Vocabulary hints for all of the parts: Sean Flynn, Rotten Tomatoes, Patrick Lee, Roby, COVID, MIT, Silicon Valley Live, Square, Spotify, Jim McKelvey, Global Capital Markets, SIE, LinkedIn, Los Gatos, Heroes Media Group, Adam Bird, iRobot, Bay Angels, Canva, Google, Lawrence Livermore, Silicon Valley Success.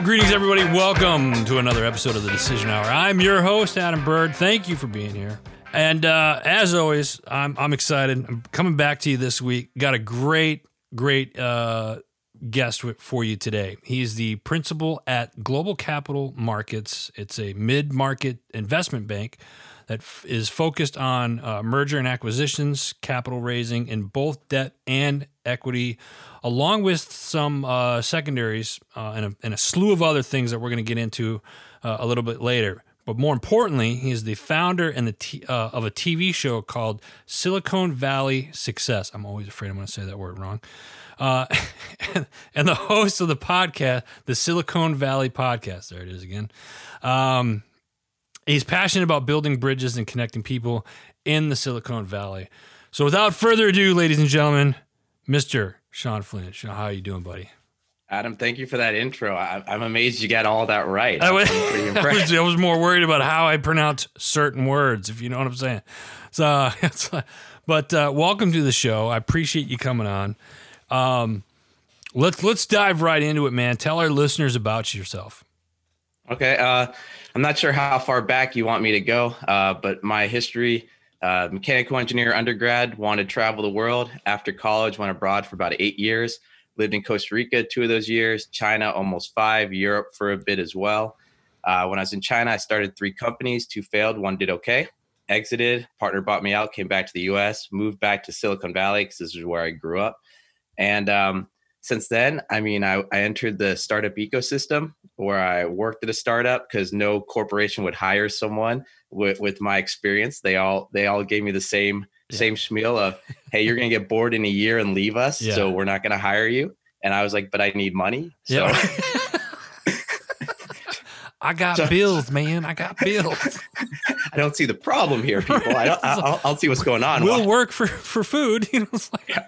Greetings, everybody. Welcome to another episode of The Decision Hour. I'm your host, Adam Bird. Thank you for being here. And as always, I'm excited. I'm coming back to you this week. Got a great guest for you today. He's the principal at Global Capital Markets. It's a mid-market investment bank that is focused on merger and acquisitions, capital raising in both debt and equity, along with some secondaries and a slew of other things that we're going to get into a little bit later. But more importantly, he is the founder and of a TV show called Silicon Valley Success. I'm always afraid I'm going to say that word wrong. And the host of the podcast, the Silicon Valley Podcast. There it is again. He's passionate about building bridges and connecting people in the Silicon Valley. So without further ado, ladies and gentlemen, Mr. Sean Flynn. Sean, how are you doing, buddy? Adam, thank you for that intro. I'm amazed you got all that right. I'm pretty impressed. I was more worried about how I pronounce certain words, if you know what I'm saying. So, but welcome to the show. I appreciate you coming on. Let's dive right into it, man. Tell our listeners about yourself. Okay. I'm not sure how far back you want me to go, but my history. Mechanical engineer undergrad, wanted to travel the world. After college, went abroad for about 8 years. Lived in Costa Rica 2 of those years, China almost 5, Europe for a bit as well. When I was in China, I started 3 companies, 2 failed, 1 did okay. Exited, partner bought me out, came back to the US, moved back to Silicon Valley because this is where I grew up. And since then, I entered the startup ecosystem where I worked at a startup because no corporation would hire someone with my experience. They all gave me the same schmeal of, hey, you're going to get bored in a year and leave us. Yeah. So we're not going to hire you. And I was like, but I need money. So bills, man. I got bills. I don't see the problem here, people. I'll see what's going on. We'll work for food. You know, it's like, yeah.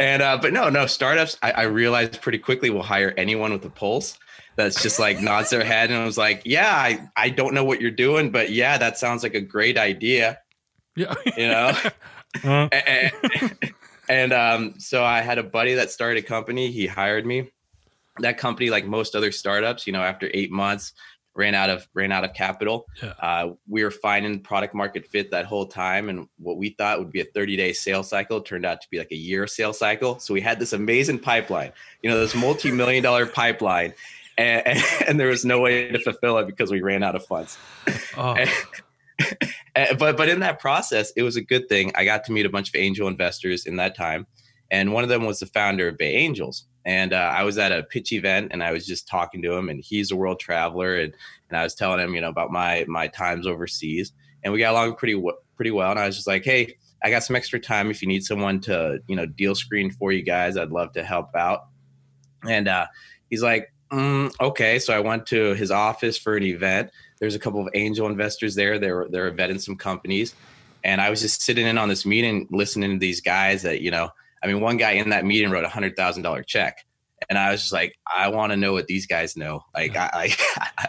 And, but no startups, I realized pretty quickly will hire anyone with a pulse. That's just like nods their head. And I was like, yeah, I don't know what you're doing, but yeah, that sounds like a great idea. Yeah. You know? Uh-huh. And so I had a buddy that started a company. He hired me. That company, like most other startups, you know, after 8 months, ran out of capital. Yeah. We were finding product market fit that whole time. And what we thought would be a 30-day sales cycle turned out to be like a year sales cycle. So we had this amazing pipeline, you know, this multi-million dollar pipeline. And there was no way to fulfill it because we ran out of funds. Oh. But in that process, it was a good thing. I got to meet a bunch of angel investors in that time. And one of them was the founder of Bay Angels. And I was at a pitch event and I was just talking to him, and he's a world traveler. And I was telling him, you know, about my times overseas, and we got along pretty well. And I was just like, hey, I got some extra time. If you need someone to, you know, deal screen for you guys, I'd love to help out. And he's like, okay. So I went to his office for an event. There's a couple of angel investors there. They were vetting some companies. And I was just sitting in on this meeting, listening to these guys that, you know, I mean, one guy in that meeting wrote $100,000 check, and I was just like, I want to know what these guys know. Like, I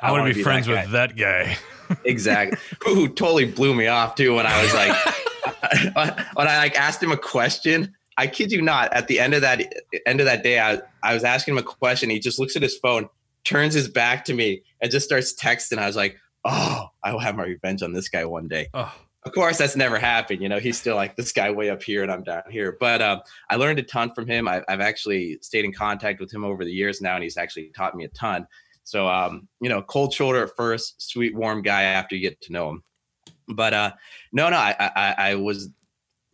want to be friends with that guy. Exactly. Who totally blew me off too when I was like, when I like asked him a question. I kid you not. At the end of that day, I was asking him a question. He just looks at his phone, turns his back to me, and just starts texting. I was like, oh, I will have my revenge on this guy one day. Oh. Of course, that's never happened. You know, he's still like this guy way up here and I'm down here. But I learned a ton from him. I've actually stayed in contact with him over the years now, and he's actually taught me a ton. So, you know, cold shoulder at first, sweet, warm guy after you get to know him. But I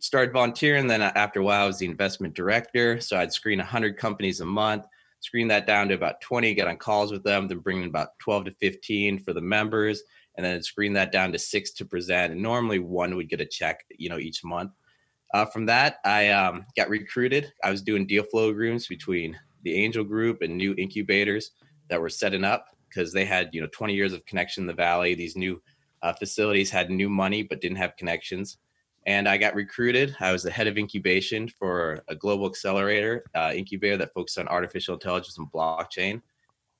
started volunteering. Then after a while, I was the investment director. So I'd screen 100 companies a month, screen that down to about 20, get on calls with them, then bring in about 12 to 15 for the members. And then screen that down to 6 to present. And normally one would get a check, you know, each month. From that, I got recruited. I was doing deal flow agreements between the angel group and new incubators that were setting up because they had, you know, 20 years of connection in the Valley. These new facilities had new money, but didn't have connections. And I got recruited. I was the head of incubation for a global accelerator incubator that focused on artificial intelligence and blockchain.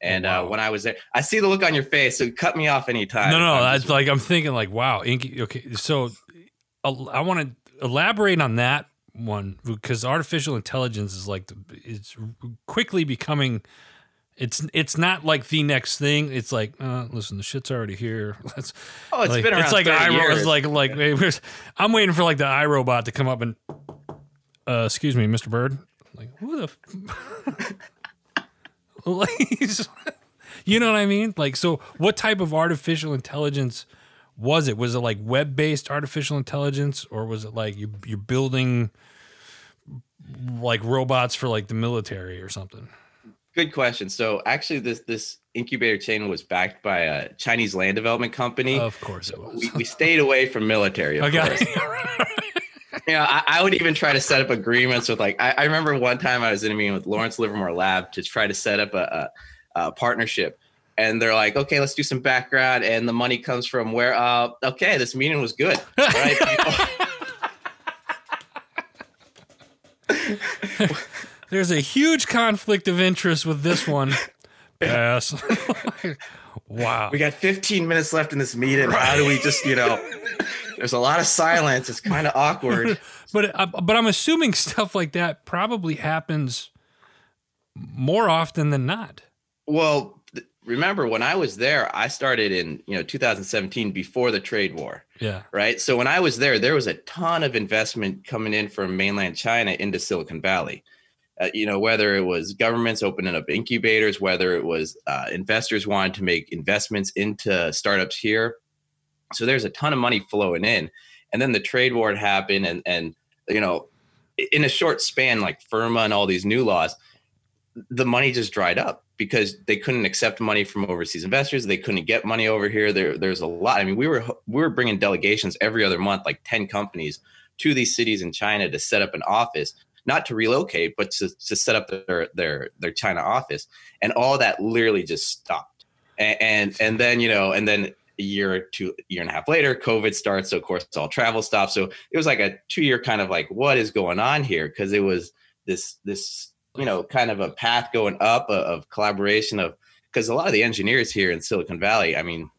And wow. When I was there, I see the look on your face. So cut me off anytime. No, that's like I'm thinking like, wow. Okay, so I want to elaborate on that one because artificial intelligence is like it's quickly becoming It's not like the next thing. It's like, listen, the shit's already here. It's been around. It's like years. It's like yeah. I'm waiting for like the iRobot to come up and, excuse me, Mr. Bird. Like, who the, you know what I mean? Like, so what type of artificial intelligence was it? Was it like web-based artificial intelligence, or was it like you're building like robots for like the military or something? Good question. So actually, this incubator chain was backed by a Chinese land development company. Of course, it was. We stayed away from military. Of course. You know, I would even try to set up agreements with like. I remember one time I was in a meeting with Lawrence Livermore Lab to try to set up a partnership, and they're like, "Okay, let's do some background, and the money comes from where?" Okay, this meeting was good. Right? There's a huge conflict of interest with this one. Yes. Wow. We got 15 minutes left in this meeting. Right. How do we just, there's a lot of silence. It's kind of awkward. But I'm assuming stuff like that probably happens more often than not. Well, remember when I was there, I started in, 2017 before the trade war. Yeah. Right. So when I was there, there was a ton of investment coming in from mainland China into Silicon Valley. Whether it was governments opening up incubators, whether it was investors wanting to make investments into startups here. So there's a ton of money flowing in. And then the trade war happened. And in a short span, like FIRMA and all these new laws, the money just dried up because they couldn't accept money from overseas investors. They couldn't get money over here. There's a lot. I mean, we were bringing delegations every other month, like 10 companies to these cities in China to set up an office. Not to relocate, but to set up their China office, and all that literally just stopped. And then a year or two, year and a half later, COVID starts. So of course, all travel stops. So it was like a 2-year kind of like, what is going on here? Because it was this kind of a path going up of collaboration of, because a lot of the engineers here in Silicon Valley, I mean,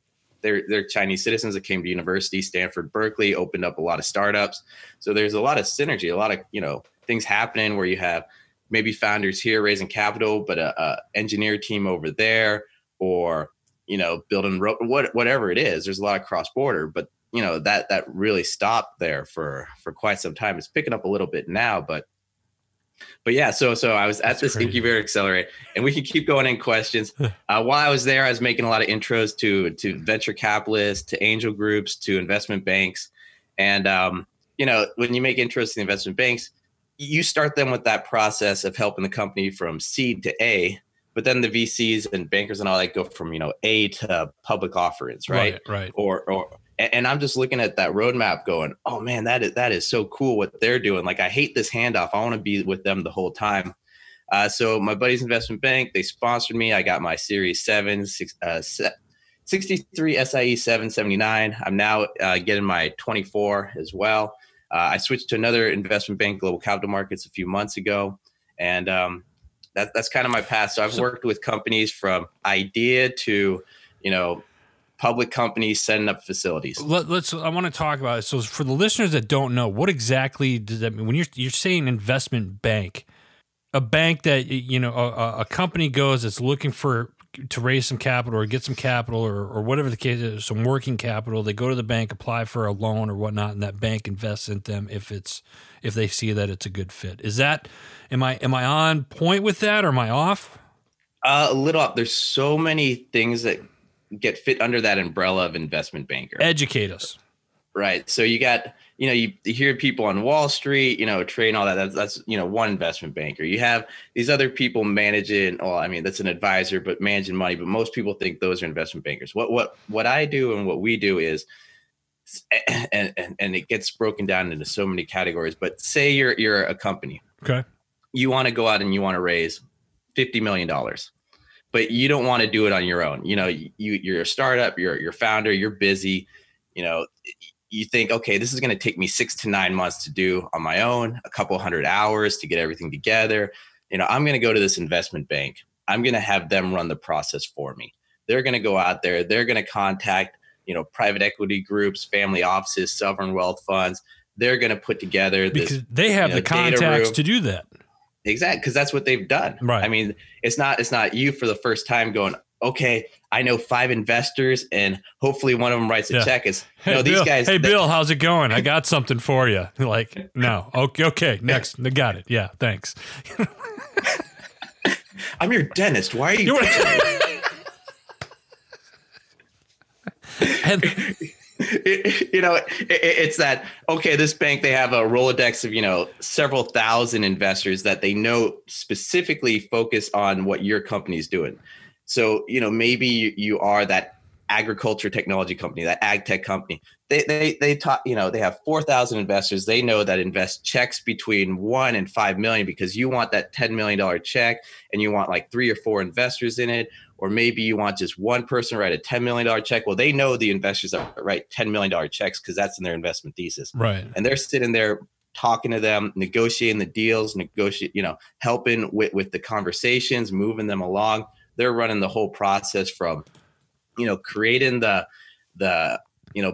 they're Chinese citizens that came to university, Stanford, Berkeley, opened up a lot of startups. So there's a lot of synergy, a lot of things happening where you have maybe founders here raising capital, but a engineer team over there, or building whatever it is. There's a lot of cross border, but that really stopped there for quite some time. It's picking up a little bit now, but yeah. So I was at this incubator accelerator, and we can keep going in questions. While I was there, I was making a lot of intros to venture capitalists, to angel groups, to investment banks, and when you make intros to the investment banks. You start them with that process of helping the company from seed to A, but then the VCs and bankers and all that go from, A to public offerings. Right. Or, and I'm just looking at that roadmap going, oh man, that is so cool what they're doing. Like, I hate this handoff. I want to be with them the whole time. So my buddy's investment bank, they sponsored me. I got my series 63 SIE 779. I'm now getting my 24 as well. I switched to another investment bank, Global Capital Markets, a few months ago, and that's kind of my path. So I've worked with companies from idea to, public companies setting up facilities. I want to talk about it. So for the listeners that don't know, what exactly does that mean? When you're saying investment bank, a bank that a company goes that's looking to raise some capital or get some capital or whatever the case is, some working capital, they go to the bank, apply for a loan or whatnot, and that bank invests in them if they see that it's a good fit. Is that, am I on point with that, or am I off? A little off. There's so many things that get fit under that umbrella of investment banker. Educate us. Right. So you got, you hear people on Wall Street, trading all that. That's one investment banker. You have these other people managing. Well, I mean, that's an advisor, but managing money. But most people think those are investment bankers. What I do and what we do is, and it gets broken down into so many categories. But say you're a company. Okay. You want to go out and you want to raise $50 million. But you don't want to do it on your own. You're a startup. You're a founder. You're busy. You think, okay, this is going to take me 6 to 9 months to do on my own, a couple 100 hours to get everything together. I'm going to go to this investment bank. I'm going to have them run the process for me. They're going to go out there. They're going to contact, private equity groups, family offices, sovereign wealth funds. They're going to put together this. Because they have the contacts to do that. Exactly. Because that's what they've done. Right. I mean, it's not you for the first time going, okay, I know 5 investors and hopefully one of them writes a check. It's, hey, no, these Bill, guys. Hey, Bill, how's it going? I got something for you. Like, no. Okay. Next. I got it. Yeah. Thanks. I'm your dentist. Why are you? And it's that, okay, this bank, they have a Rolodex of, several thousand investors that they know specifically focus on what your company's doing. So, maybe you are that agriculture technology company, that ag tech company. They talk, they have 4,000 investors. They know that invest checks between $1 and $5 million because you want that $10 million check and you want like 3 or 4 investors in it. Or maybe you want just one person to write a $10 million check. Well, they know the investors that write $10 million checks because that's in their investment thesis. Right. And they're sitting there talking to them, negotiating the deals, helping with the conversations, moving them along. They're running the whole process from, creating the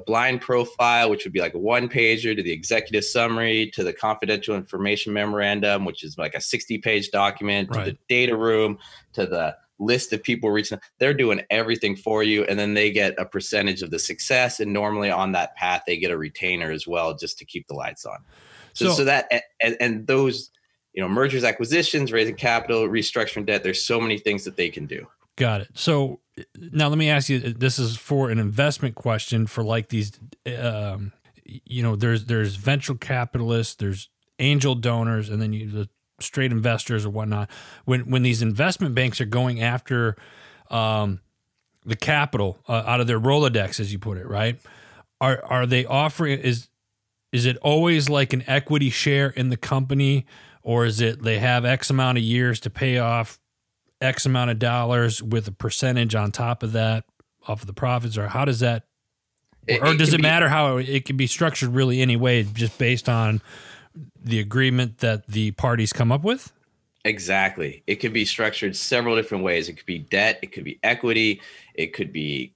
blind profile, which would be like a 1-pager, to the executive summary, to the confidential information memorandum, which is like a 60-page document, to the data room, to the list of people reaching. They're doing everything for you. And then they get a percentage of the success. And normally on that path, they get a retainer as well, just to keep the lights on. So that, and those, mergers, acquisitions, raising capital, restructuring debt. There's so many things that they can do. Got it. So now let me ask you, this is for an investment question for like these, there's venture capitalists, there's angel donors, and then the straight investors or whatnot. When these investment banks are going after the capital out of their Rolodex, as you put it, right? Are they offering, is it always like an equity share in the company? Or is it they have X amount of years to pay off X amount of dollars with a percentage on top of that, off of the profits? Or how does that, matter how it can be structured really any way, just based on the agreement that the parties come up with? Exactly. It could be structured several different ways. It could be debt. It could be equity. It could be,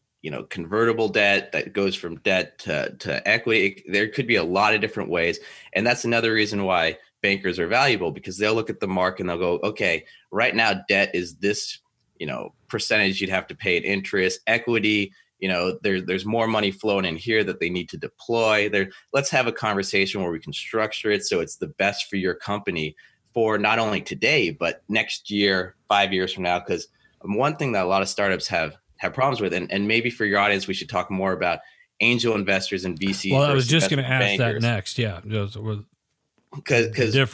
convertible debt that goes from debt to equity. There could be a lot of different ways. And that's another reason why bankers are valuable, because they'll look at the market and they'll go, okay, right now debt is this, percentage you'd have to pay in interest. Equity, there's more money flowing in here that they need to deploy. Let's have a conversation where we can structure it so it's the best for your company for not only today, but next year, 5 years from now. Because one thing that a lot of startups have problems with, and maybe for your audience, we should talk more about angel investors and VCs. Well, I was just going to ask that next. Yeah. Because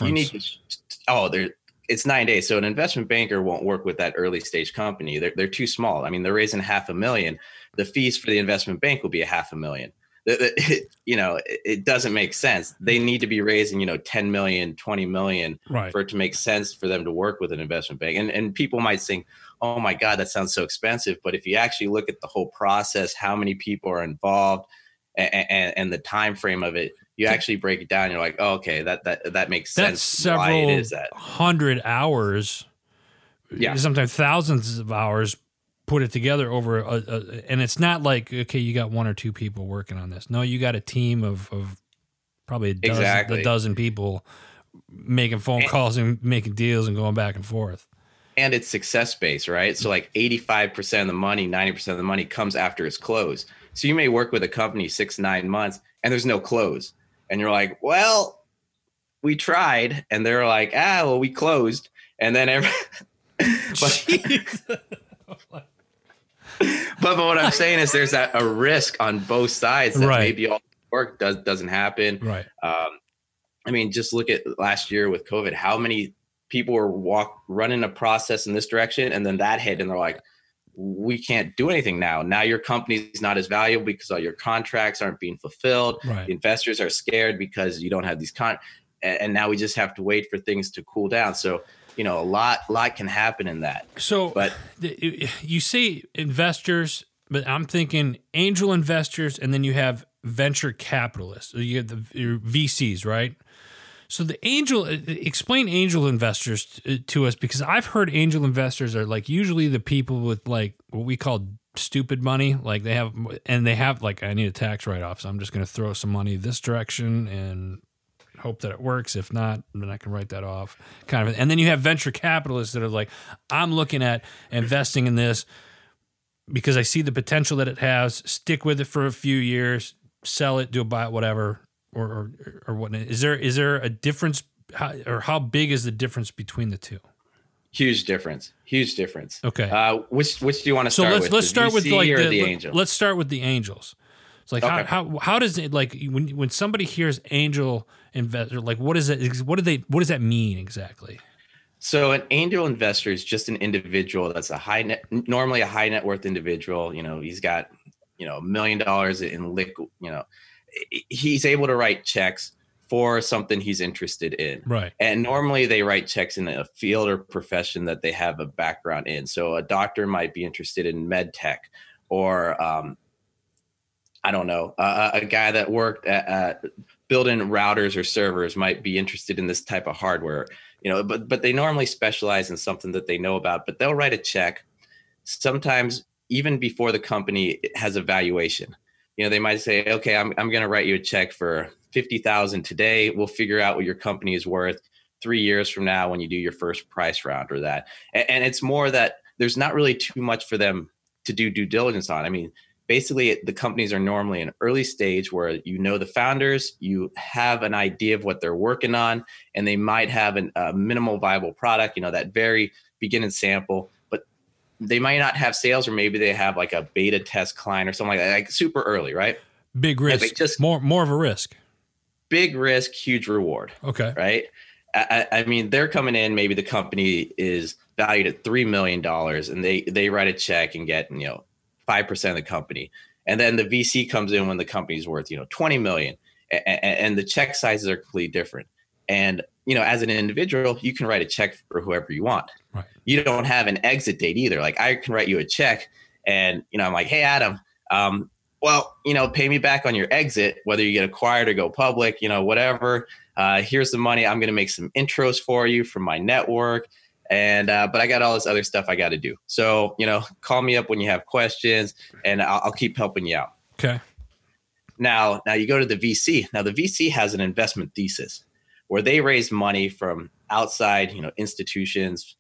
you need to, it's 9 days. So an investment banker won't work with that early stage company. They're too small. I mean, they're raising $500,000. The fees for the investment bank will be $500,000. It doesn't make sense. They need to be raising, $10 million, $20 million for it to make sense for them to work with an investment bank. And people might think, oh my God, that sounds so expensive. But if you actually look at the whole process, how many people are involved and the time frame of it, you actually break it down. You're like, oh, okay, that makes sense. That's several hundred hours, sometimes thousands of hours, put it together over. And it's not like, okay, you got 1 or 2 people working on this. No, you got a team of probably a dozen people making phone calls and making deals and going back and forth. And it's success-based, right? So like 85% of the money, 90% of the money comes after it's closed. So you may work with a company 6-9 months and there's no close. And you're like, well, we tried. And they're like, well, we closed. And then but what I'm saying is there's a risk on both sides that maybe all the work doesn't happen. Right. I mean, just look at last year with COVID, how many people were running a process in this direction, and then that hit, and they're like, we can't do anything now. Now your company's not as valuable because all your contracts aren't being fulfilled. Right. The investors are scared because you don't have these and now we just have to wait for things to cool down. So, a lot can happen in that. So, but you see investors, but I'm thinking angel investors, and then you have venture capitalists. You have your VCs, right? So explain angel investors to us, because I've heard angel investors are like usually the people with like what we call stupid money. Like they have like, I need a tax write-off, so I'm just going to throw some money this direction and hope that it works. If not, then I can write that off. Kind of. And then you have venture capitalists that are like, I'm looking at investing in this because I see the potential that it has. Stick with it for a few years, sell it, do a buy, whatever, or whatnot. Is there a difference, or how big is the difference between the two? Huge difference. Okay. Which do you want to start with? So let's start with like the angel. Let's start with the angels. It's like, okay. How does it, like, when somebody hears angel investor, like what is it? What does that mean exactly? So an angel investor is just an individual that's normally a high net worth individual. You know, he's got, you know, $1 million in liquid, you know, he's able to write checks for something he's interested in. Right. And normally they write checks in a field or profession that they have a background in. So a doctor might be interested in med tech, or I don't know, a guy that worked at building routers or servers might be interested in this type of hardware, you know, but they normally specialize in something that they know about, but they'll write a check sometimes even before the company has a valuation. You know, they might say, okay, I'm going to write you a check for $50,000 today. We'll figure out what your company is worth 3 years from now when you do your first price round or that. And it's more that there's not really too much for them to do due diligence on. I mean, basically the companies are normally in early stage where, you know, the founders, you have an idea of what they're working on, and they might have a minimal viable product, you know, that very beginning sample. They might not have sales, or maybe they have like a beta test client or something like that, like super early, right? Big risk, like just more of a risk. Big risk, huge reward. Okay. Right? I mean, they're coming in, maybe the company is valued at $3 million and they write a check and get, you know, 5% of the company. And then the VC comes in when the company's worth, you know, 20 million, and the check sizes are completely different. And, you know, as an individual, you can write a check for whoever you want. Right. You don't have an exit date either. Like, I can write you a check and, you know, I'm like, hey, Adam, well, you know, pay me back on your exit, whether you get acquired or go public, you know, whatever. Here's the money. I'm going to make some intros for you from my network. And, but I got all this other stuff I got to do. So, you know, call me up when you have questions and I'll keep helping you out. Okay. Now you go to the VC. Now the VC has an investment thesis, where they raise money from outside, you know, institutions,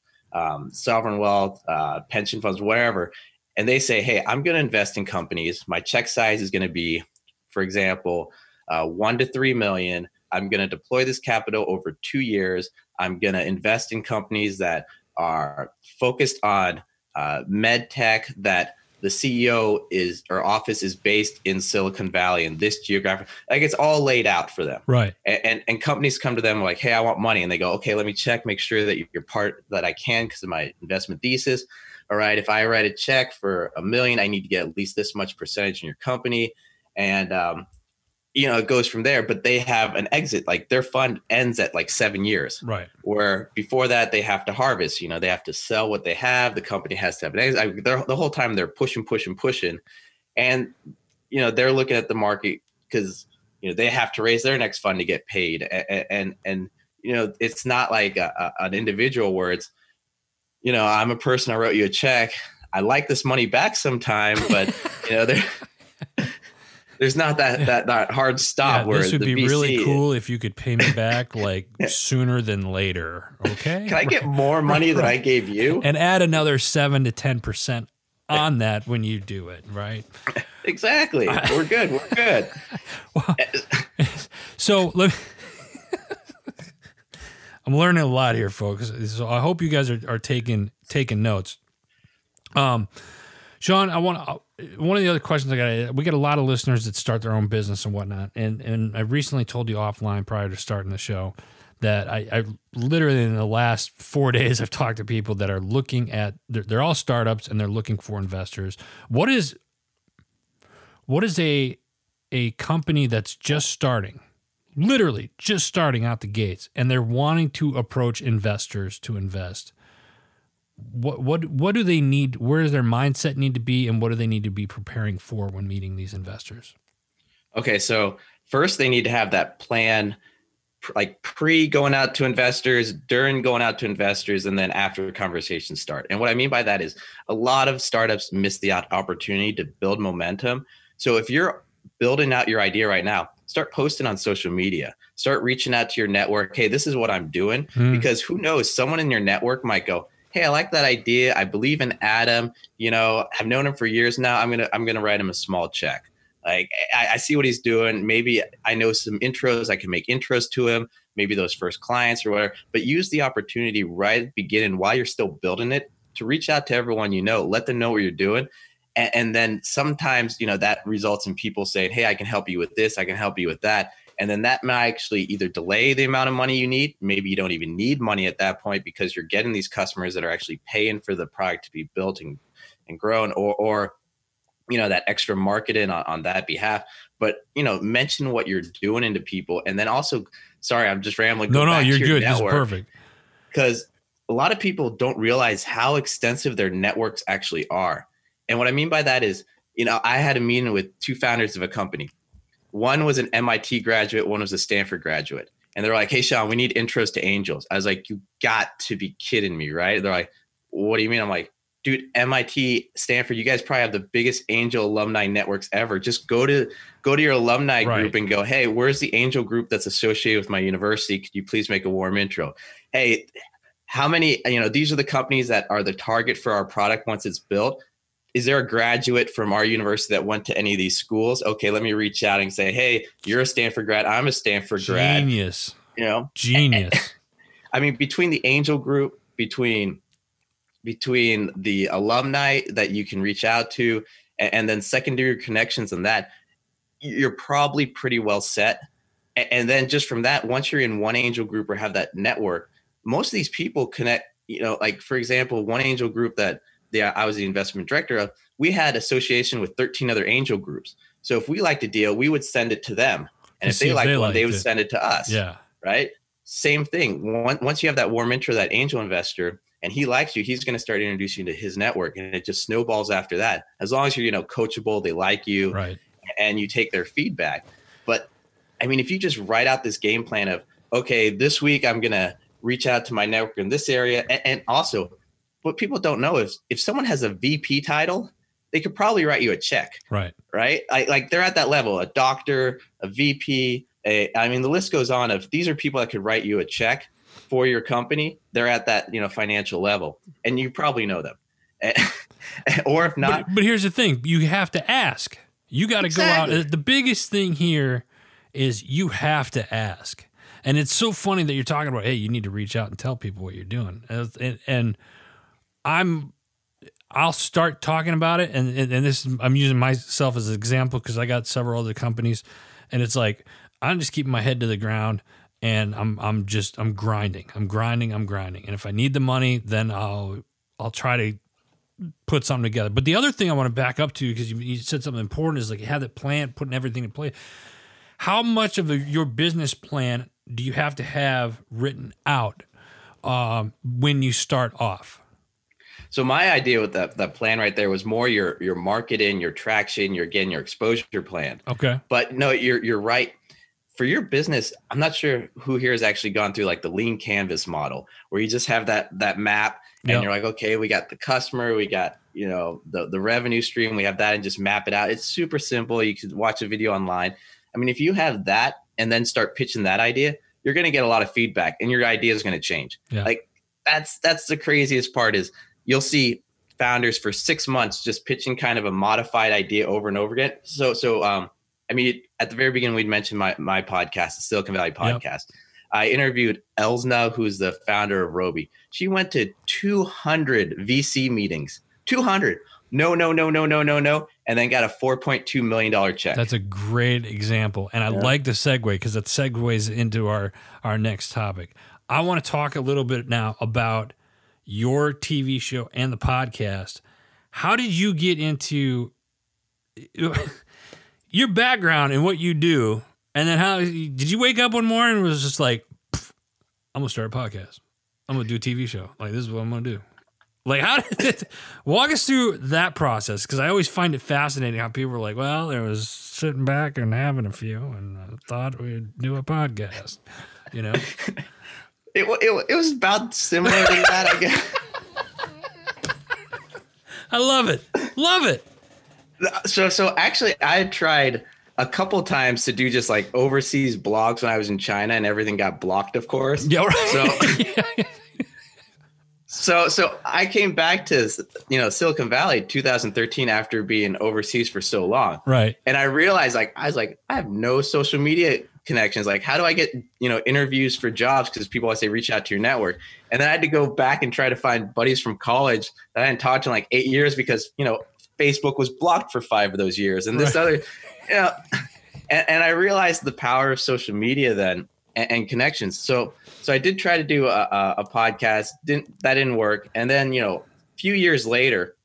sovereign wealth, pension funds, whatever. And they say, hey, I'm going to invest in companies. My check size is going to be, for example, 1 to 3 million. I'm going to deploy this capital over 2 years. I'm going to invest in companies that are focused on med tech, that the CEO is, or office is based in Silicon Valley and this geographic, like it's all laid out for them. Right. And companies come to them like, hey, I want money. And they go, okay, let me check, make sure that you're part that I can because of my investment thesis. All right. If I write a check for $1 million, I need to get at least this much percentage in your company. And, you know, it goes from there, but they have an exit, like their fund ends at like 7 years. Right. Where before that they have to harvest, you know, they have to sell what they have. The company has to have an exit. The whole time they're pushing. And, you know, they're looking at the market because, you know, they have to raise their next fund to get paid. And you know, it's not like an individual where it's, you know, I'm a person, I wrote you a check. I like this money back sometime, but you know, they're, there's not that hard stop where this would be VC really cool if you could pay me back like sooner than later. Okay. Can I get more money than I gave you? And add another 7 to 10% on that when you do it, right? Exactly. We're good. Well, so I'm learning a lot here, folks. So I hope you guys are taking notes. Sean, one of the other questions I got, we get a lot of listeners that start their own business and whatnot. And I recently told you offline prior to starting the show that I literally in the last 4 days, I've talked to people that are looking at, they're all startups and they're looking for investors. What is a company that's just starting, literally just starting out the gates, and they're wanting to approach investors to invest? What do they need? Where does their mindset need to be, and what do they need to be preparing for when meeting these investors? Okay, so first they need to have that plan, like pre going out to investors, during going out to investors, and then after conversations start. And what I mean by that is a lot of startups miss the opportunity to build momentum. So if you're building out your idea right now, start posting on social media, start reaching out to your network. Hey, this is what I'm doing, because who knows, someone in your network might go, hey, I like that idea. I believe in Adam. You know, I've known him for years now. I'm going to write him a small check. Like, I see what he's doing. Maybe I know some intros. I can make intros to him, maybe those first clients or whatever, but use the opportunity right at the beginning while you're still building it to reach out to everyone, you know, let them know what you're doing. And then sometimes, you know, that results in people saying, hey, I can help you with this. I can help you with that. And then that might actually either delay the amount of money you need. Maybe you don't even need money at that point because you're getting these customers that are actually paying for the product to be built and grown, or, you know, that extra marketing on that behalf. But, you know, mention what you're doing into people. And then also, sorry, I'm just rambling. No, you're good. This is perfect. Because a lot of people don't realize how extensive their networks actually are. And what I mean by that is, you know, I had a meeting with two founders of a company. One was an MIT graduate. One was a Stanford graduate. And they're like, hey, Sean, we need intros to angels. I was like, you got to be kidding me, right? They're like, what do you mean? I'm like, dude, MIT, Stanford, you guys probably have the biggest angel alumni networks ever. Just go to your alumni group and go, hey, where's the angel group that's associated with my university? Could you please make a warm intro? Hey, how many, you know, these are the companies that are the target for our product once it's built. Is there a graduate from our university that went to any of these schools? Okay, let me reach out and say, hey, you're a Stanford grad. I'm a Stanford grad. Genius. You know? Genius. I mean, between the angel group, between the alumni that you can reach out to, and then secondary connections and that, you're probably pretty well set. And then just from that, once you're in one angel group or have that network, most of these people connect, you know, like, for example, one angel group that I was the investment director of, we had association with 13 other angel groups. So if we liked a deal, we would send it to them. And if they liked one, they would send it to us. Yeah. Right. Same thing. Once you have that warm intro, that angel investor, and he likes you, he's going to start introducing you to his network. And it just snowballs after that. As long as you're, you know, coachable, they like you, right, and you take their feedback. But I mean, if you just write out this game plan of, okay, this week I'm going to reach out to my network in this area. And also, what people don't know is if someone has a VP title, they could probably write you a check. Right. Like they're at that level, a doctor, a VP. I mean, the list goes on of these are people that could write you a check for your company. They're at that, you know, financial level, and you probably know them. Or if not. But here's the thing. You have to ask. You got to go out. The biggest thing here is you have to ask. And it's so funny that you're talking about, hey, you need to reach out and tell people what you're doing. And I'll start talking about it, and this I'm using myself as an example because I got several other companies, and it's like I'm just keeping my head to the ground, and I'm grinding, and if I need the money, then I'll try to put something together. But the other thing I want to back up to, because you said something important, is like you have that plan, putting everything in place. How much of your business plan do you have to have written out when you start off? So my idea with that plan right there was more your marketing, your traction, your exposure plan. Okay. But no, you're right. For your business, I'm not sure who here has actually gone through like the lean canvas model where you just have that map and You're like, okay, we got the customer, we got, you know, the revenue stream, we have that, and just map it out. It's super simple. You could watch a video online. I mean, if you have that and then start pitching that idea, you're going to get a lot of feedback and your idea is going to change. Yeah. Like that's the craziest part is, you'll see founders for 6 months just pitching kind of a modified idea over and over again. So, I mean, at the very beginning, we'd mentioned my podcast, the Silicon Valley Podcast. Yep. I interviewed Elsna, who's the founder of Roby. She went to 200 VC meetings, 200. No. And then got a $4.2 million check. That's a great example. And I like the segue because it segues into our next topic. I want to talk a little bit now about your TV show and the podcast. How did you get into your background and what you do? And then how did you wake up one morning and was just like, I'm going to start a podcast. I'm going to do a TV show. Like, this is what I'm going to do. Like, how did walk us through that process? Because I always find it fascinating how people are like, well, there was sitting back and having a few and I thought we'd do a podcast, you know? It was about similar to that, I guess. I love it. So actually, I tried a couple times to do just like overseas blogs when I was in China, and everything got blocked, of course. Yeah, right. So, so I came back to, you know, Silicon Valley 2013 after being overseas for so long. Right. And I realized, like, I was like, I have no social media connections. Like, how do I get, you know, interviews for jobs? Because people always say, reach out to your network. And then I had to go back and try to find buddies from college that I hadn't talked to in like 8 years because, you know, Facebook was blocked for 5 of those years. And this right. other, you know, and I realized the power of social media then and connections. So I did try to do a podcast. That didn't work. And then, you know, a few years later,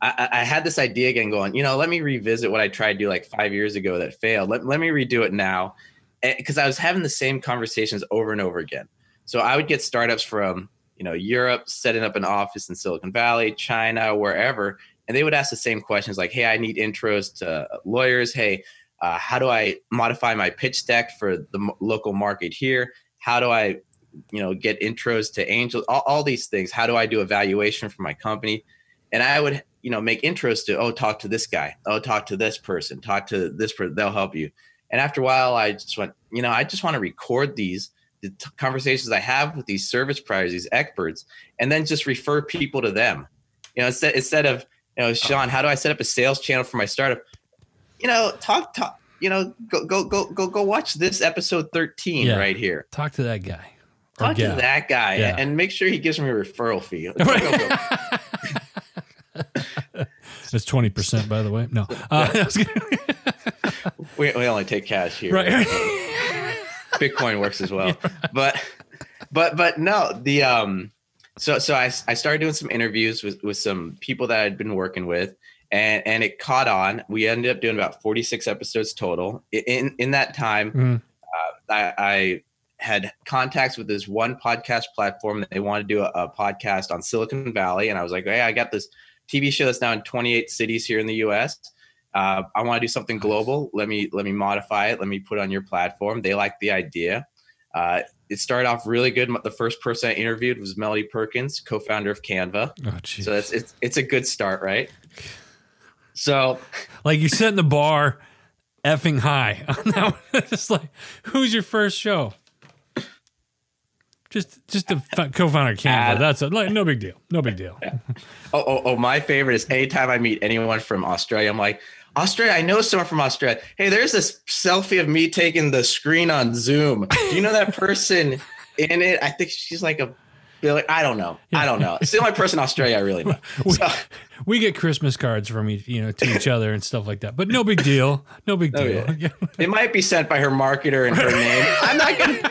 I had this idea again going, you know, let me revisit what I tried to do like 5 years ago that failed. Let me redo it now. Because I was having the same conversations over and over again. So I would get startups from, you know, Europe, setting up an office in Silicon Valley, China, wherever. And they would ask the same questions like, hey, I need intros to lawyers. Hey, how do I modify my pitch deck for the local market here? How do I, you know, get intros to angels, all these things? How do I do a valuation for my company? And I would, you know, make intros to, oh, talk to this guy. Oh, talk to this person. Talk to this person. They'll help you. And after a while, I just went, you know, I just want to record these conversations I have with these service providers, these experts, and then just refer people to them. You know, instead of, you know, Sean, how do I set up a sales channel for my startup? You know, talk. You know, go watch this episode 13 right here. Talk to that guy. Talk to that guy and make sure he gives me a referral fee. Right. That's 20%, by the way. No, we only take cash here. Right. Bitcoin works as well, but no, the so I started doing some interviews with some people that I'd been working with, and it caught on. We ended up doing about 46 episodes total. In that time, I had contacts with this one podcast platform that they wanted to do a podcast on Silicon Valley, and I was like, hey, I got this TV show that's now in 28 cities here in the U.S. I want to do something global. Let me modify it. Let me put it on your platform. They liked the idea. It started off really good. The first person I interviewed was Melody Perkins, co-founder of Canva. Oh, geez. So it's a good start, right? So, like, you're setting the bar effing high on that one. It's like, who's your first show? Just the co-founder of Canva. That's like no big deal. No big deal. Yeah. Oh! My favorite is anytime I meet anyone from Australia, I'm like, Australia, I know someone from Australia. Hey, there's this selfie of me taking the screen on Zoom. Do you know that person in it? I think she's like a billion. I don't know. It's the only person in Australia I really know. So. We get Christmas cards from to each other and stuff like that, but no big deal. Yeah. It might be sent by her marketer and her name.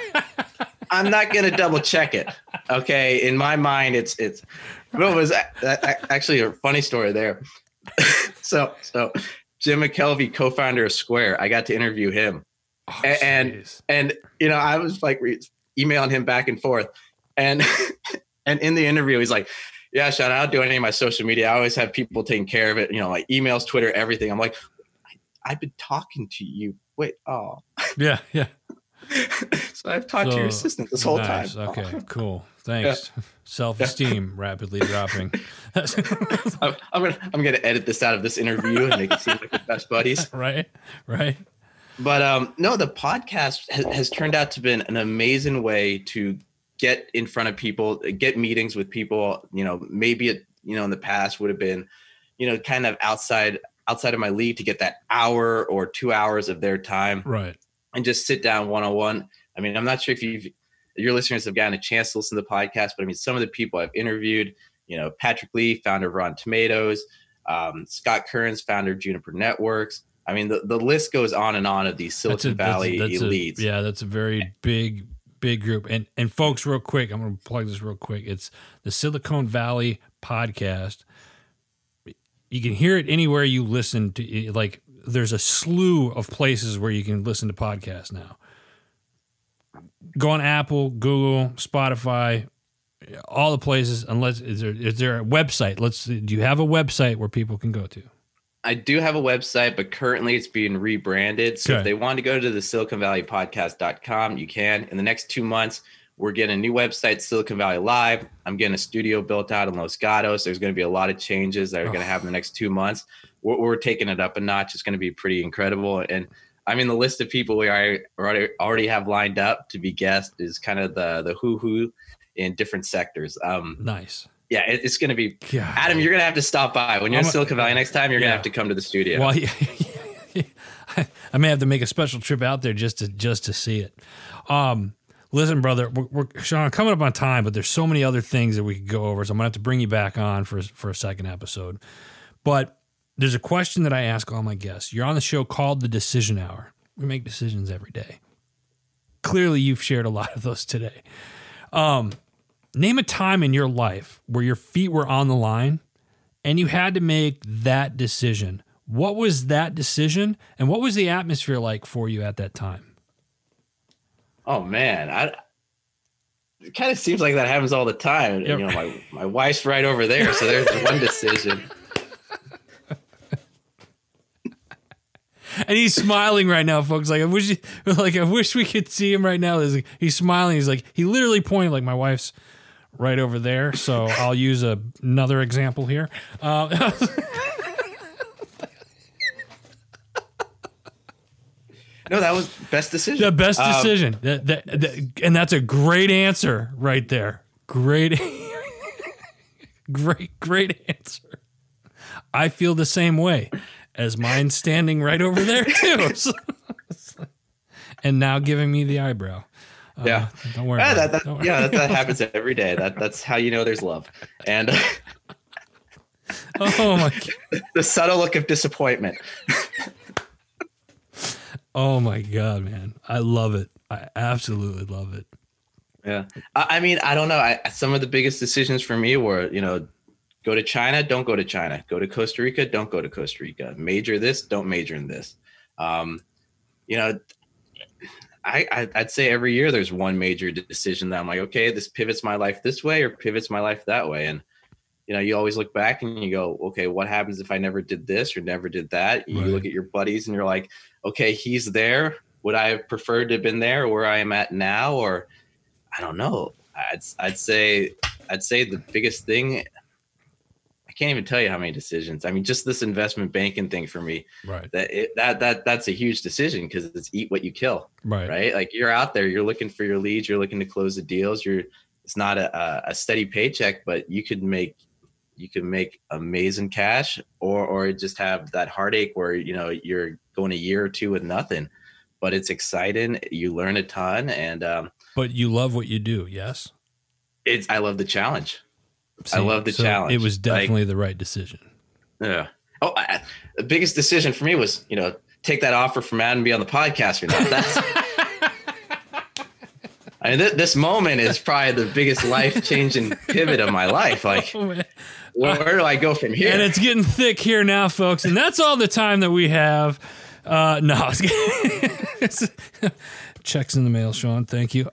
I'm not gonna double check it. Okay, in my mind, it's. What was actually a funny story there? So Jim McKelvey, co-founder of Square, I got to interview him, and you know I was like emailing him back and forth, and in the interview he's like, yeah, Sean, I don't do any of my social media. I always have people taking care of it. You know, like emails, Twitter, everything. I'm like, I've been talking to you. Wait, oh. Yeah. So I've talked to your assistant this whole time. Okay, cool. Thanks. Yeah. Self-esteem rapidly dropping. I'm gonna edit this out of this interview and make it seem like the best buddies. Right. But no, the podcast has turned out to been an amazing way to get in front of people, get meetings with people. You know, maybe it, you know, in the past would have been, you know, kind of outside of my league to get that hour or 2 hours of their time. Right. And just sit down one-on-one. I mean, I'm not sure if your listeners have gotten a chance to listen to the podcast, but I mean, some of the people I've interviewed, you know, Patrick Lee, founder of Rotten Tomatoes, Scott Kearns, founder of Juniper Networks. I mean, the list goes on and on of these Silicon Valley elites. Yeah, that's a very big group. And folks, real quick, I'm going to plug this real quick. It's the Silicon Valley Podcast. You can hear it anywhere you listen to, like, there's a slew of places where you can listen to podcasts now. Go on Apple, Google, Spotify, all the places. Unless is there a website? Do you have a website where people can go to? I do have a website, but currently it's being rebranded. So if they want to go to the SiliconValleyPodcast.com, you can. In the next 2 months, we're getting a new website, Silicon Valley Live. I'm getting a studio built out in Los Gatos. There's going to be a lot of changes that are going to happen in the next 2 months. we're taking it up a notch. It's going to be pretty incredible. And I mean, the list of people we already have lined up to be guests is kind of the who in different sectors. Nice. Yeah, it's going to be – Adam, you're going to have to stop by. When you're in Silicon Valley next time, you're going to have to come to the studio. Well, I may have to make a special trip out there just to see it. Listen, brother, Sean, I'm coming up on time, but there's so many other things that we could go over, so I'm going to have to bring you back on for a second episode. But there's a question that I ask all my guests. You're on the show called The Decision Hour. We make decisions every day. Clearly, you've shared a lot of those today. Name a time in your life where your feet were on the line and you had to make that decision. What was that decision and what was the atmosphere like for you at that time? Oh, man. It kind of seems like that happens all the time. Yep. You know, my wife's right over there, so there's one decision. And he's smiling right now, folks. Like I wish we could see him right now. He's smiling. He's like, he literally pointed like my wife's right over there. So I'll use another example here. No, that was best decision. The best decision. And that's a great answer right there. Great answer. I feel the same way. As mine standing right over there too, so, and now giving me the eyebrow. Yeah, don't worry. Yeah, don't worry. Yeah, that happens every day. That's how you know there's love. And oh my God, the subtle look of disappointment. Oh my God, man, I love it. I absolutely love it. Yeah, I mean, I don't know. Some of the biggest decisions for me were, you know. Go to China, don't go to China. Go to Costa Rica, don't go to Costa Rica. Major this, don't major in this. You know, I'd say every year there's one major decision that I'm like, okay, this pivots my life this way or pivots my life that way. And, you know, you always look back and you go, okay, what happens if I never did this or never did that? You look at your buddies and you're like, okay, he's there. Would I have preferred to have been there or where I am at now? Or I don't know. I'd say the biggest thing – can't even tell you how many decisions. I mean, just this investment banking thing for me, right? That's a huge decision because it's eat what you kill, right? Like you're out there, you're looking for your leads, you're looking to close the deals. It's not a steady paycheck, but you can make amazing cash, or just have that heartache where you know you're going a year or two with nothing, but it's exciting. You learn a ton, and but you love what you do, yes? I love the challenge. I love the challenge. It was definitely the right decision. Yeah. Oh, the biggest decision for me was, you know, take that offer from Adam and be on the podcast or not. I mean, this moment is probably the biggest life-changing pivot of my life. Like, where do I go from here? And it's getting thick here now, folks. And that's all the time that we have. No. Checks in the mail, Sean. Thank you.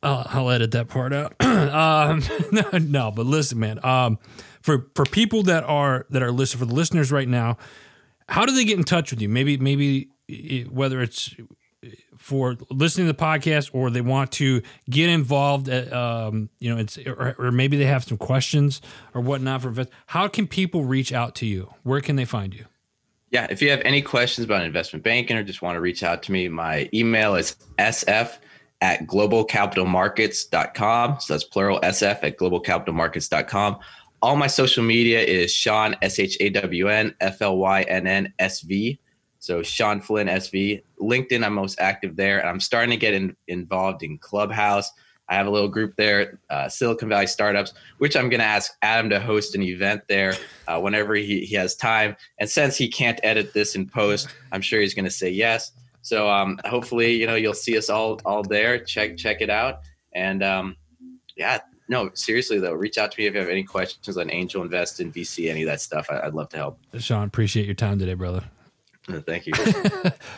I'll edit that part out. But listen, man. For people that are listening, for the listeners right now, how do they get in touch with you? Maybe whether it's for listening to the podcast or they want to get involved. Or maybe they have some questions or whatnot. How can people reach out to you? Where can they find you? Yeah, if you have any questions about investment banking or just want to reach out to me, my email is sf@globalcapitalmarkets.com. So that's plural sf@globalcapitalmarkets.com. All my social media is Sean, SeanFlynnSV. So Sean Flynn SV. LinkedIn, I'm most active there. And I'm starting to get involved in Clubhouse. I have a little group there, Silicon Valley Startups, which I'm going to ask Adam to host an event there whenever he has time. And since he can't edit this in post, I'm sure he's going to say yes. So hopefully, you know, you'll see us all there. Check it out. And seriously, though, reach out to me if you have any questions on angel investing, VC, any of that stuff. I'd love to help. Sean, appreciate your time today, brother. Thank you.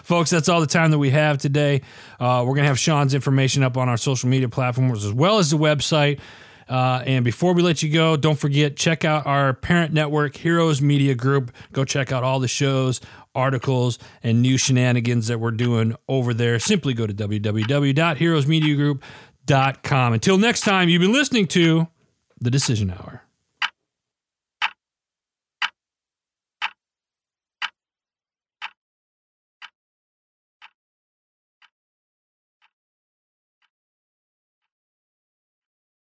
Folks, that's all the time that we have today. We're going to have Sean's information up on our social media platforms as well as the website. And before we let you go, don't forget, check out our parent network, Heroes Media Group. Go check out all the shows, articles, and new shenanigans that we're doing over there. Simply go to www.heroesmediagroup.com. Until next time, you've been listening to The Decision Hour.